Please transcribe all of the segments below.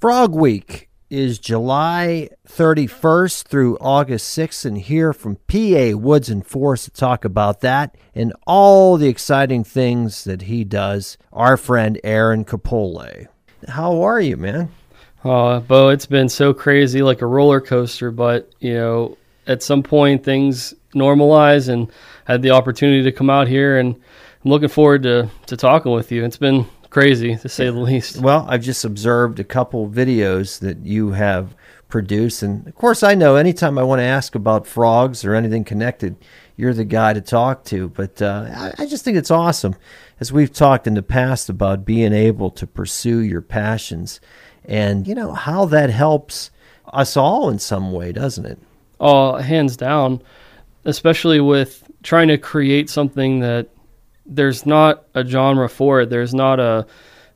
Frog Week is July 31st through August 6th, and here from PA Woods and Forests to talk about that and all the exciting things that he does, our friend Aaron Capouellez. How are you, man? Bo, it's been so crazy, like a roller coaster, but, you know, at some point things normalize, and I had the opportunity to come out here, and I'm looking forward to talking with you. It's been crazy, to say the least. Well, I've just observed a couple videos that you have produced, and of course I know anytime I want to ask about frogs or anything connected, you're the guy to talk to, but I just think it's awesome, as we've talked in the past about being able to pursue your passions, and you know how that helps us all in some way, doesn't it? Oh, hands down, especially with trying to create something that there's not a genre for it. There's not a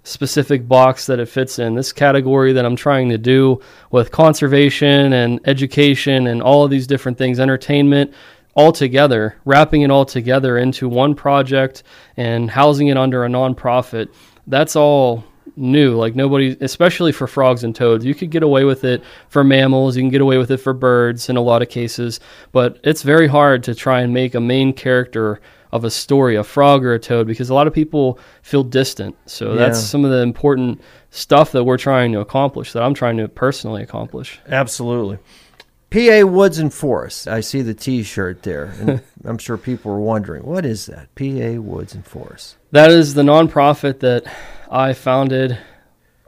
specific box that it fits in. This category that I'm trying to do with conservation and education and all of these different things, entertainment, all together, wrapping it all together into one project and housing it under a nonprofit, that's all new. Like nobody, especially for frogs and toads, you could get away with it for mammals, you can get away with it for birds in a lot of cases, but it's very hard to try and make a main character of a story, a frog or a toad, because a lot of people feel distant. So yeah, that's some of the important stuff that we're trying to accomplish, that I'm trying to personally accomplish. Absolutely. PA Woods and Forests. I see the T-shirt there, and I'm sure people are wondering, what is that? PA Woods and Forests. That is the nonprofit that I founded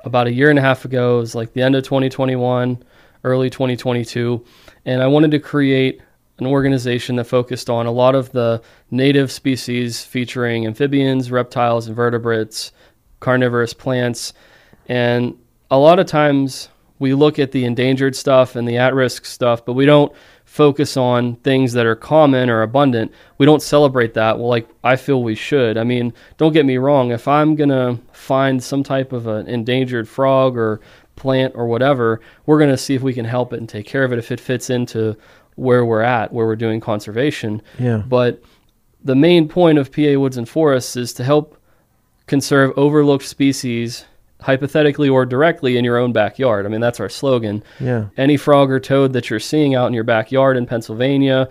about a year and a half ago. It was like the end of 2021, early 2022, and I wanted to create an organization that focused on a lot of the native species, featuring amphibians, reptiles, invertebrates, carnivorous plants. And a lot of times we look at the endangered stuff and the at-risk stuff, but we don't focus on things that are common or abundant. We don't celebrate that. Well, like I feel we should. I mean, don't get me wrong. If I'm going to find some type of an endangered frog or plant or whatever, we're going to see if we can help it and take care of it if it fits into where we're at, where we're doing conservation. Yeah. But the main point of PA Woods and Forests is to help conserve overlooked species, hypothetically or directly, in your own backyard. I mean, that's our slogan. Yeah. Any frog or toad that you're seeing out in your backyard in Pennsylvania,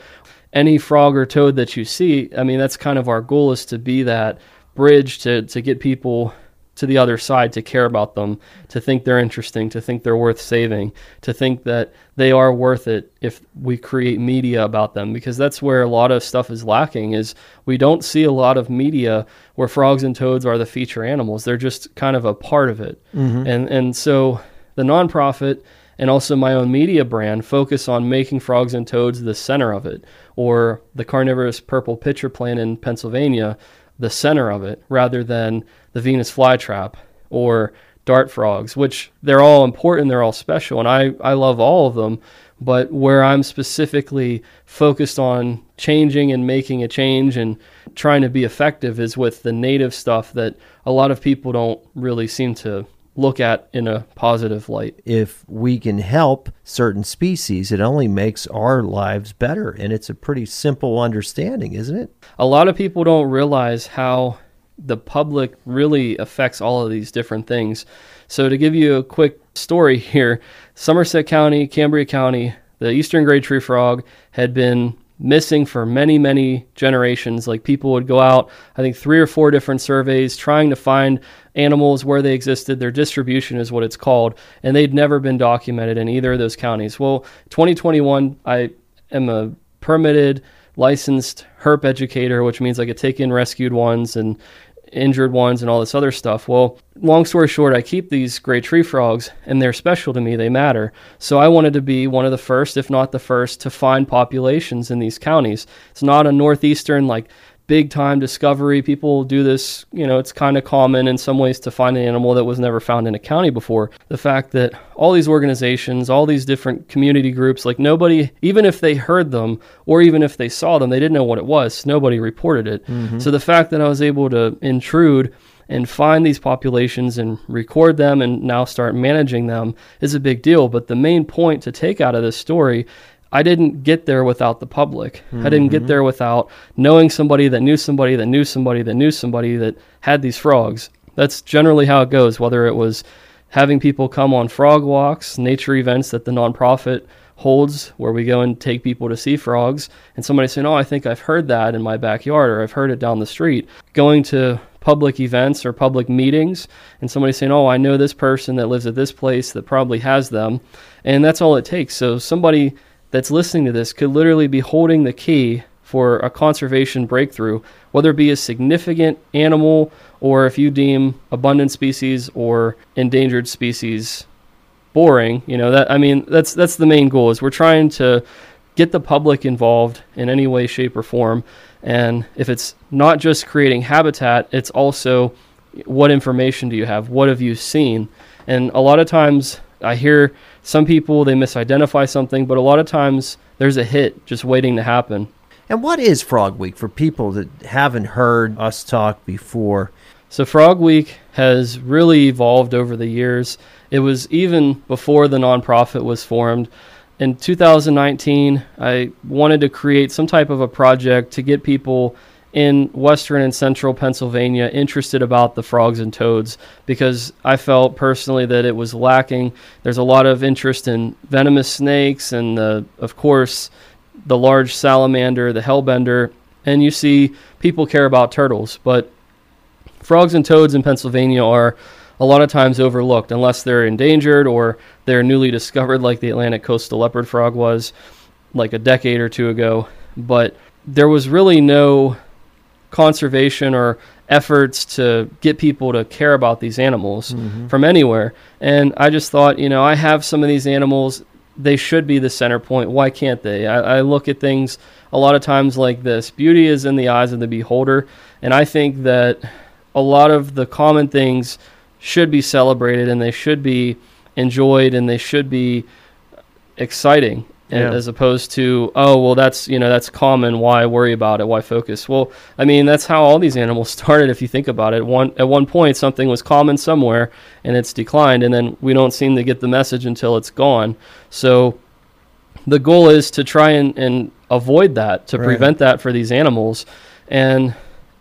any frog or toad that you see, I mean, that's kind of our goal, is to be that bridge to get people to the other side, to care about them, to think they're interesting, to think they're worth saving, to think that they are worth it if we create media about them, because that's where a lot of stuff is lacking, is we don't see a lot of media where frogs and toads are the feature animals. They're just kind of a part of it. Mm-hmm. And so the nonprofit and also my own media brand focus on making frogs and toads the center of it, or the carnivorous purple pitcher plant in Pennsylvania, the center of it, rather than the Venus flytrap or dart frogs, which they're all important, they're all special, and I love all of them, but where I'm specifically focused on changing and making a change and trying to be effective is with the native stuff that a lot of people don't really seem to look at in a positive light. If we can help certain species, it only makes our lives better, and it's a pretty simple understanding, isn't it? A lot of people don't realize how the public really affects all of these different things. So to give you a quick story here, Somerset County, Cambria County, the Eastern Gray Tree Frog had been missing for many, many generations. Like people would go out, I think 3 or 4 different surveys trying to find animals where they existed. Their distribution is what it's called. And they'd never been documented in either of those counties. Well, 2021, I am a permitted licensed herp educator, which means I could take in rescued ones and injured ones and all this other stuff. Well, long story short, I keep these gray tree frogs, and they're special to me. They matter. So I wanted to be one of the first, if not the first, to find populations in these counties. It's not a northeastern, like, big-time discovery. People do this, you know, it's kind of common in some ways to find an animal that was never found in a county before. The fact that all these organizations, all these different community groups, like nobody, even if they heard them or even if they saw them, they didn't know what it was. Nobody reported it. Mm-hmm. So the fact that I was able to intrude and find these populations and record them and now start managing them is a big deal. But the main point to take out of this story, I didn't get there without the public. Mm-hmm. I didn't get there without knowing somebody that knew somebody that knew somebody that knew somebody that had these frogs. That's generally how it goes, whether it was having people come on frog walks, nature events that the nonprofit holds where we go and take people to see frogs, and somebody saying, oh, I think I've heard that in my backyard, or I've heard it down the street. Going to public events or public meetings, and somebody saying, oh, I know this person that lives at this place that probably has them, and that's all it takes. So somebody that's listening to this could literally be holding the key for a conservation breakthrough, whether it be a significant animal or, if you deem abundant species or endangered species boring, you know, that, I mean, that's the main goal, is we're trying to get the public involved in any way, shape, or form. And if it's not just creating habitat, it's also, what information do you have? What have you seen? And a lot of times I hear some people, they misidentify something, but a lot of times there's a hit just waiting to happen. And what is Frog Week for people that haven't heard us talk before? So Frog Week has really evolved over the years. It was even before the nonprofit was formed. In 2019, I wanted to create some type of a project to get people in western and central Pennsylvania interested about the frogs and toads, because I felt personally that it was lacking. There's a lot of interest in venomous snakes and, of course, the large salamander, the hellbender, and you see people care about turtles, but frogs and toads in Pennsylvania are a lot of times overlooked unless they're endangered or they're newly discovered, like the Atlantic coastal leopard frog was like a decade or two ago. But there was really no conservation or efforts to get people to care about these animals from anywhere. And I just thought, you know, I have some of these animals. They should be the center point. Why can't they? I look at things a lot of times like this. Beauty is in the eyes of the beholder. And I think that a lot of the common things should be celebrated, and they should be enjoyed, and they should be exciting, as opposed to, oh, well, that's, you know, that's common. Why worry about it? Why focus? Well, I mean, that's how all these animals started. If you think about it, at one point, something was common somewhere and it's declined. And then we don't seem to get the message until it's gone. So the goal is to try and avoid that, to prevent that for these animals. And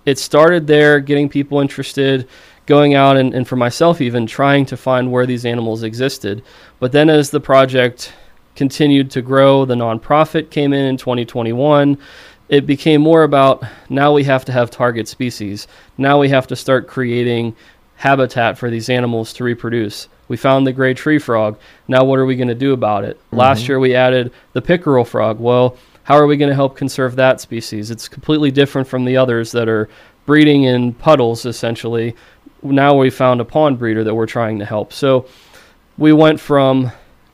it started there, getting people interested, going out and for myself even, trying to find where these animals existed. But then as the project continued to grow, the nonprofit came in 2021. It became more about, now we have to have target species. Now we have to start creating habitat for these animals to reproduce. We found the gray tree frog. Now what are we going to do about it? Mm-hmm. Last year we added the pickerel frog. Well, how are we going to help conserve that species? It's completely different from the others that are breeding in puddles, essentially. Now we found a pond breeder that we're trying to help. So we went from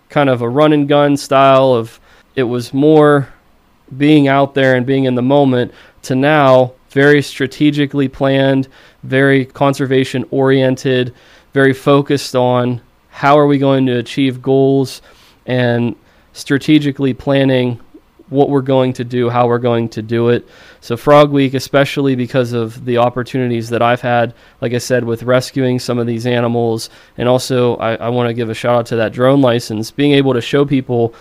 kind of a run and gun style of, it was more being out there and being in the moment, to now very strategically planned, very conservation oriented, very focused on how are we going to achieve goals, and strategically planning what we're going to do, how we're going to do it. So Frog Week, especially because of the opportunities that I've had, like I said, with rescuing some of these animals, and also I want to give a shout out to that drone license, being able to show people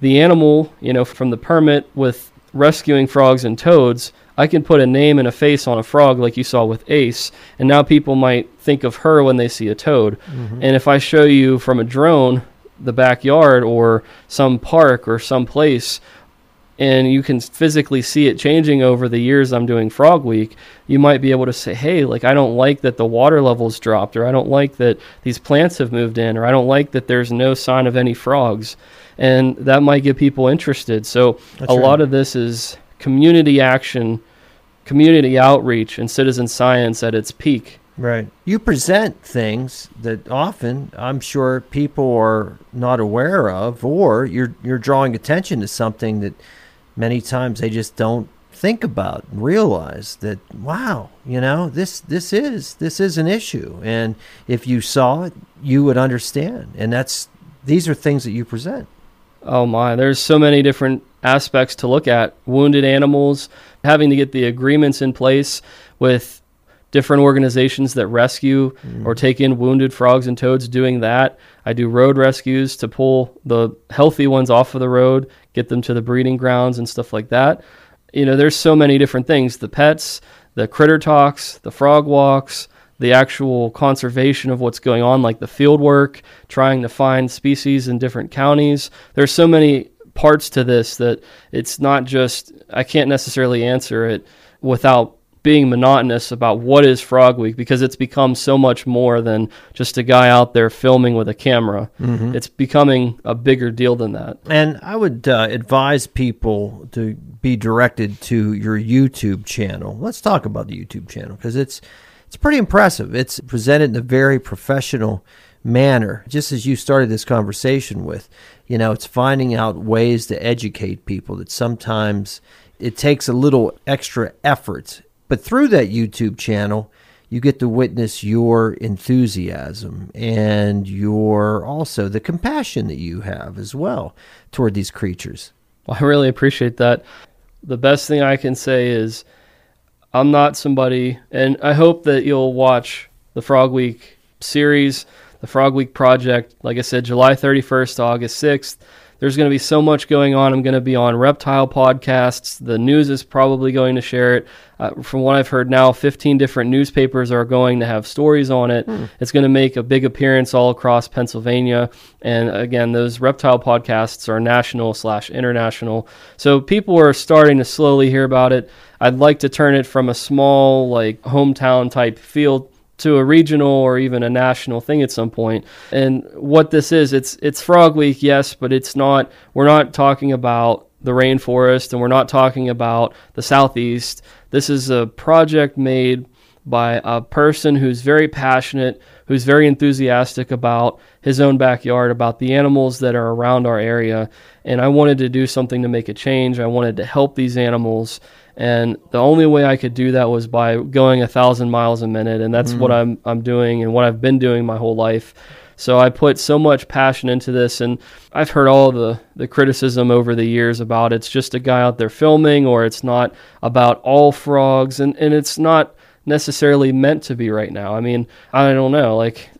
the animal, you know, from the permit with rescuing frogs and toads, I can put a name and a face on a frog like you saw with Ace, and now people might think of her when they see a toad. And if I show you from a drone the backyard or some park or some place, and you can physically see it changing over the years I'm doing Frog Week, you might be able to say, hey, like, I don't like that the water level's dropped, or I don't like that these plants have moved in, or I don't like that there's no sign of any frogs. And that might get people interested. So lot of this is community action, community outreach, and citizen science at its peak. Right. You present things that often I'm sure people are not aware of, or you're drawing attention to something that many times they just don't think about and realize that, wow, you know, this is an issue, and if you saw it, you would understand. And these are things that you present. Oh my, there's so many different aspects to look at. Wounded animals, having to get the agreements in place with different organizations that rescue or take in wounded frogs and toads, doing that. I do road rescues to pull the healthy ones off of the road, get them to the breeding grounds and stuff like that. You know, there's so many different things. The pets, the critter talks, the frog walks, the actual conservation of what's going on, like the field work, trying to find species in different counties. There's so many parts to this that it's not just, I can't necessarily answer it without being monotonous about what is Frog Week, because it's become so much more than just a guy out there filming with a camera. Mm-hmm. It's becoming a bigger deal than that. And I would advise people to be directed to your YouTube channel. Let's talk about the YouTube channel, because it's pretty impressive. It's presented in a very professional manner, just as you started this conversation with. You know, it's finding out ways to educate people that sometimes it takes a little extra effort. But through that YouTube channel, you get to witness your enthusiasm and your also the compassion that you have as well toward these creatures. Well, I really appreciate that. The best thing I can say is I'm not somebody, and I hope that you'll watch the Frog Week series, the Frog Week project. Like I said, July 31st to August 6th. There's going to be so much going on. I'm going to be on reptile podcasts. The news is probably going to share it. From what I've heard now, 15 different newspapers are going to have stories on it. It's going to make a big appearance all across Pennsylvania. And again, those reptile podcasts are national/international. So people are starting to slowly hear about it. I'd like to turn it from a small, like, hometown type field to a regional or even a national thing at some point. And what this is, it's Frog Week, yes, but it's not, we're not talking about the rainforest and we're not talking about the Southeast. This is a project made by a person who's very passionate, who's very enthusiastic about his own backyard, about the animals that are around our area. And I wanted to do something to make a change. I wanted to help these animals. And the only way I could do that was by going 1,000 miles a minute. And that's what I'm doing and what I've been doing my whole life. So I put so much passion into this, and I've heard all the criticism over the years about it's just a guy out there filming, or it's not about all frogs, and it's not necessarily meant to be right now. I mean, I don't know. Like,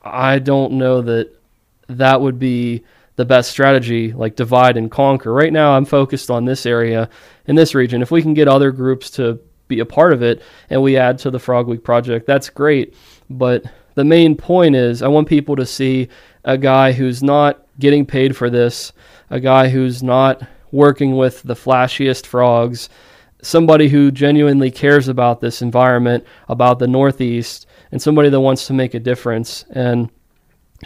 I don't know that that would be the best strategy, like divide and conquer. Right now, I'm focused on this area in this region. If we can get other groups to be a part of it and we add to the Frog Week project, that's great. But the main point is I want people to see a guy who's not getting paid for this, a guy who's not working with the flashiest frogs, somebody who genuinely cares about this environment, about the Northeast, and somebody that wants to make a difference. And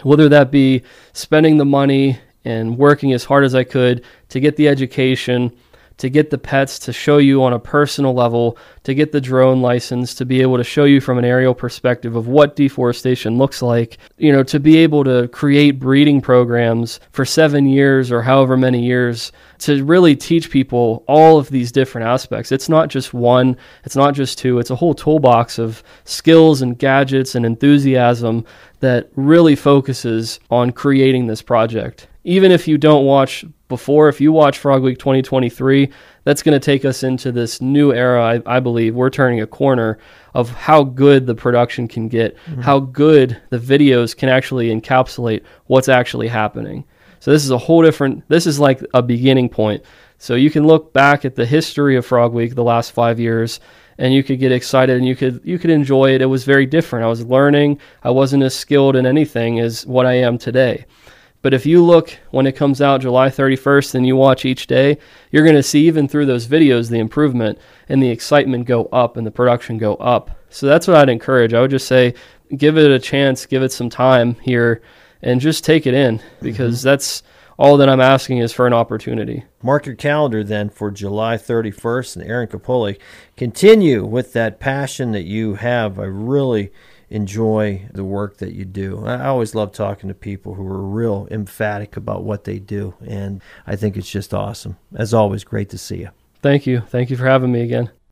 whether that be spending the money and working as hard as I could to get the education, to get the pets to show you on a personal level, to get the drone license, to be able to show you from an aerial perspective of what deforestation looks like, you know, to be able to create breeding programs for 7 years or however many years to really teach people all of these different aspects. It's not just one, it's not just two, it's a whole toolbox of skills and gadgets and enthusiasm that really focuses on creating this project. Even if you don't watch before, if you watch Frog Week 2023, that's going to take us into this new era. I believe we're turning a corner of how good the production can get, how good the videos can actually encapsulate what's actually happening. So this is a whole different, this is like a beginning point. So you can look back at the history of Frog Week the last 5 years, and you could get excited and you could enjoy it. It was very different. I was learning. I wasn't as skilled in anything as what I am today. But if you look when it comes out July 31st and you watch each day, you're going to see even through those videos the improvement and the excitement go up and the production go up. So that's what I'd encourage. I would just say give it a chance, give it some time here, and just take it in, because that's all that I'm asking is for an opportunity. Mark your calendar then for July 31st, and Aaron Capouellez, continue with that passion that you have. I really enjoy the work that you do. I always love talking to people who are real emphatic about what they do, and I think it's just awesome. As always, great to see you. Thank you. Thank you for having me again.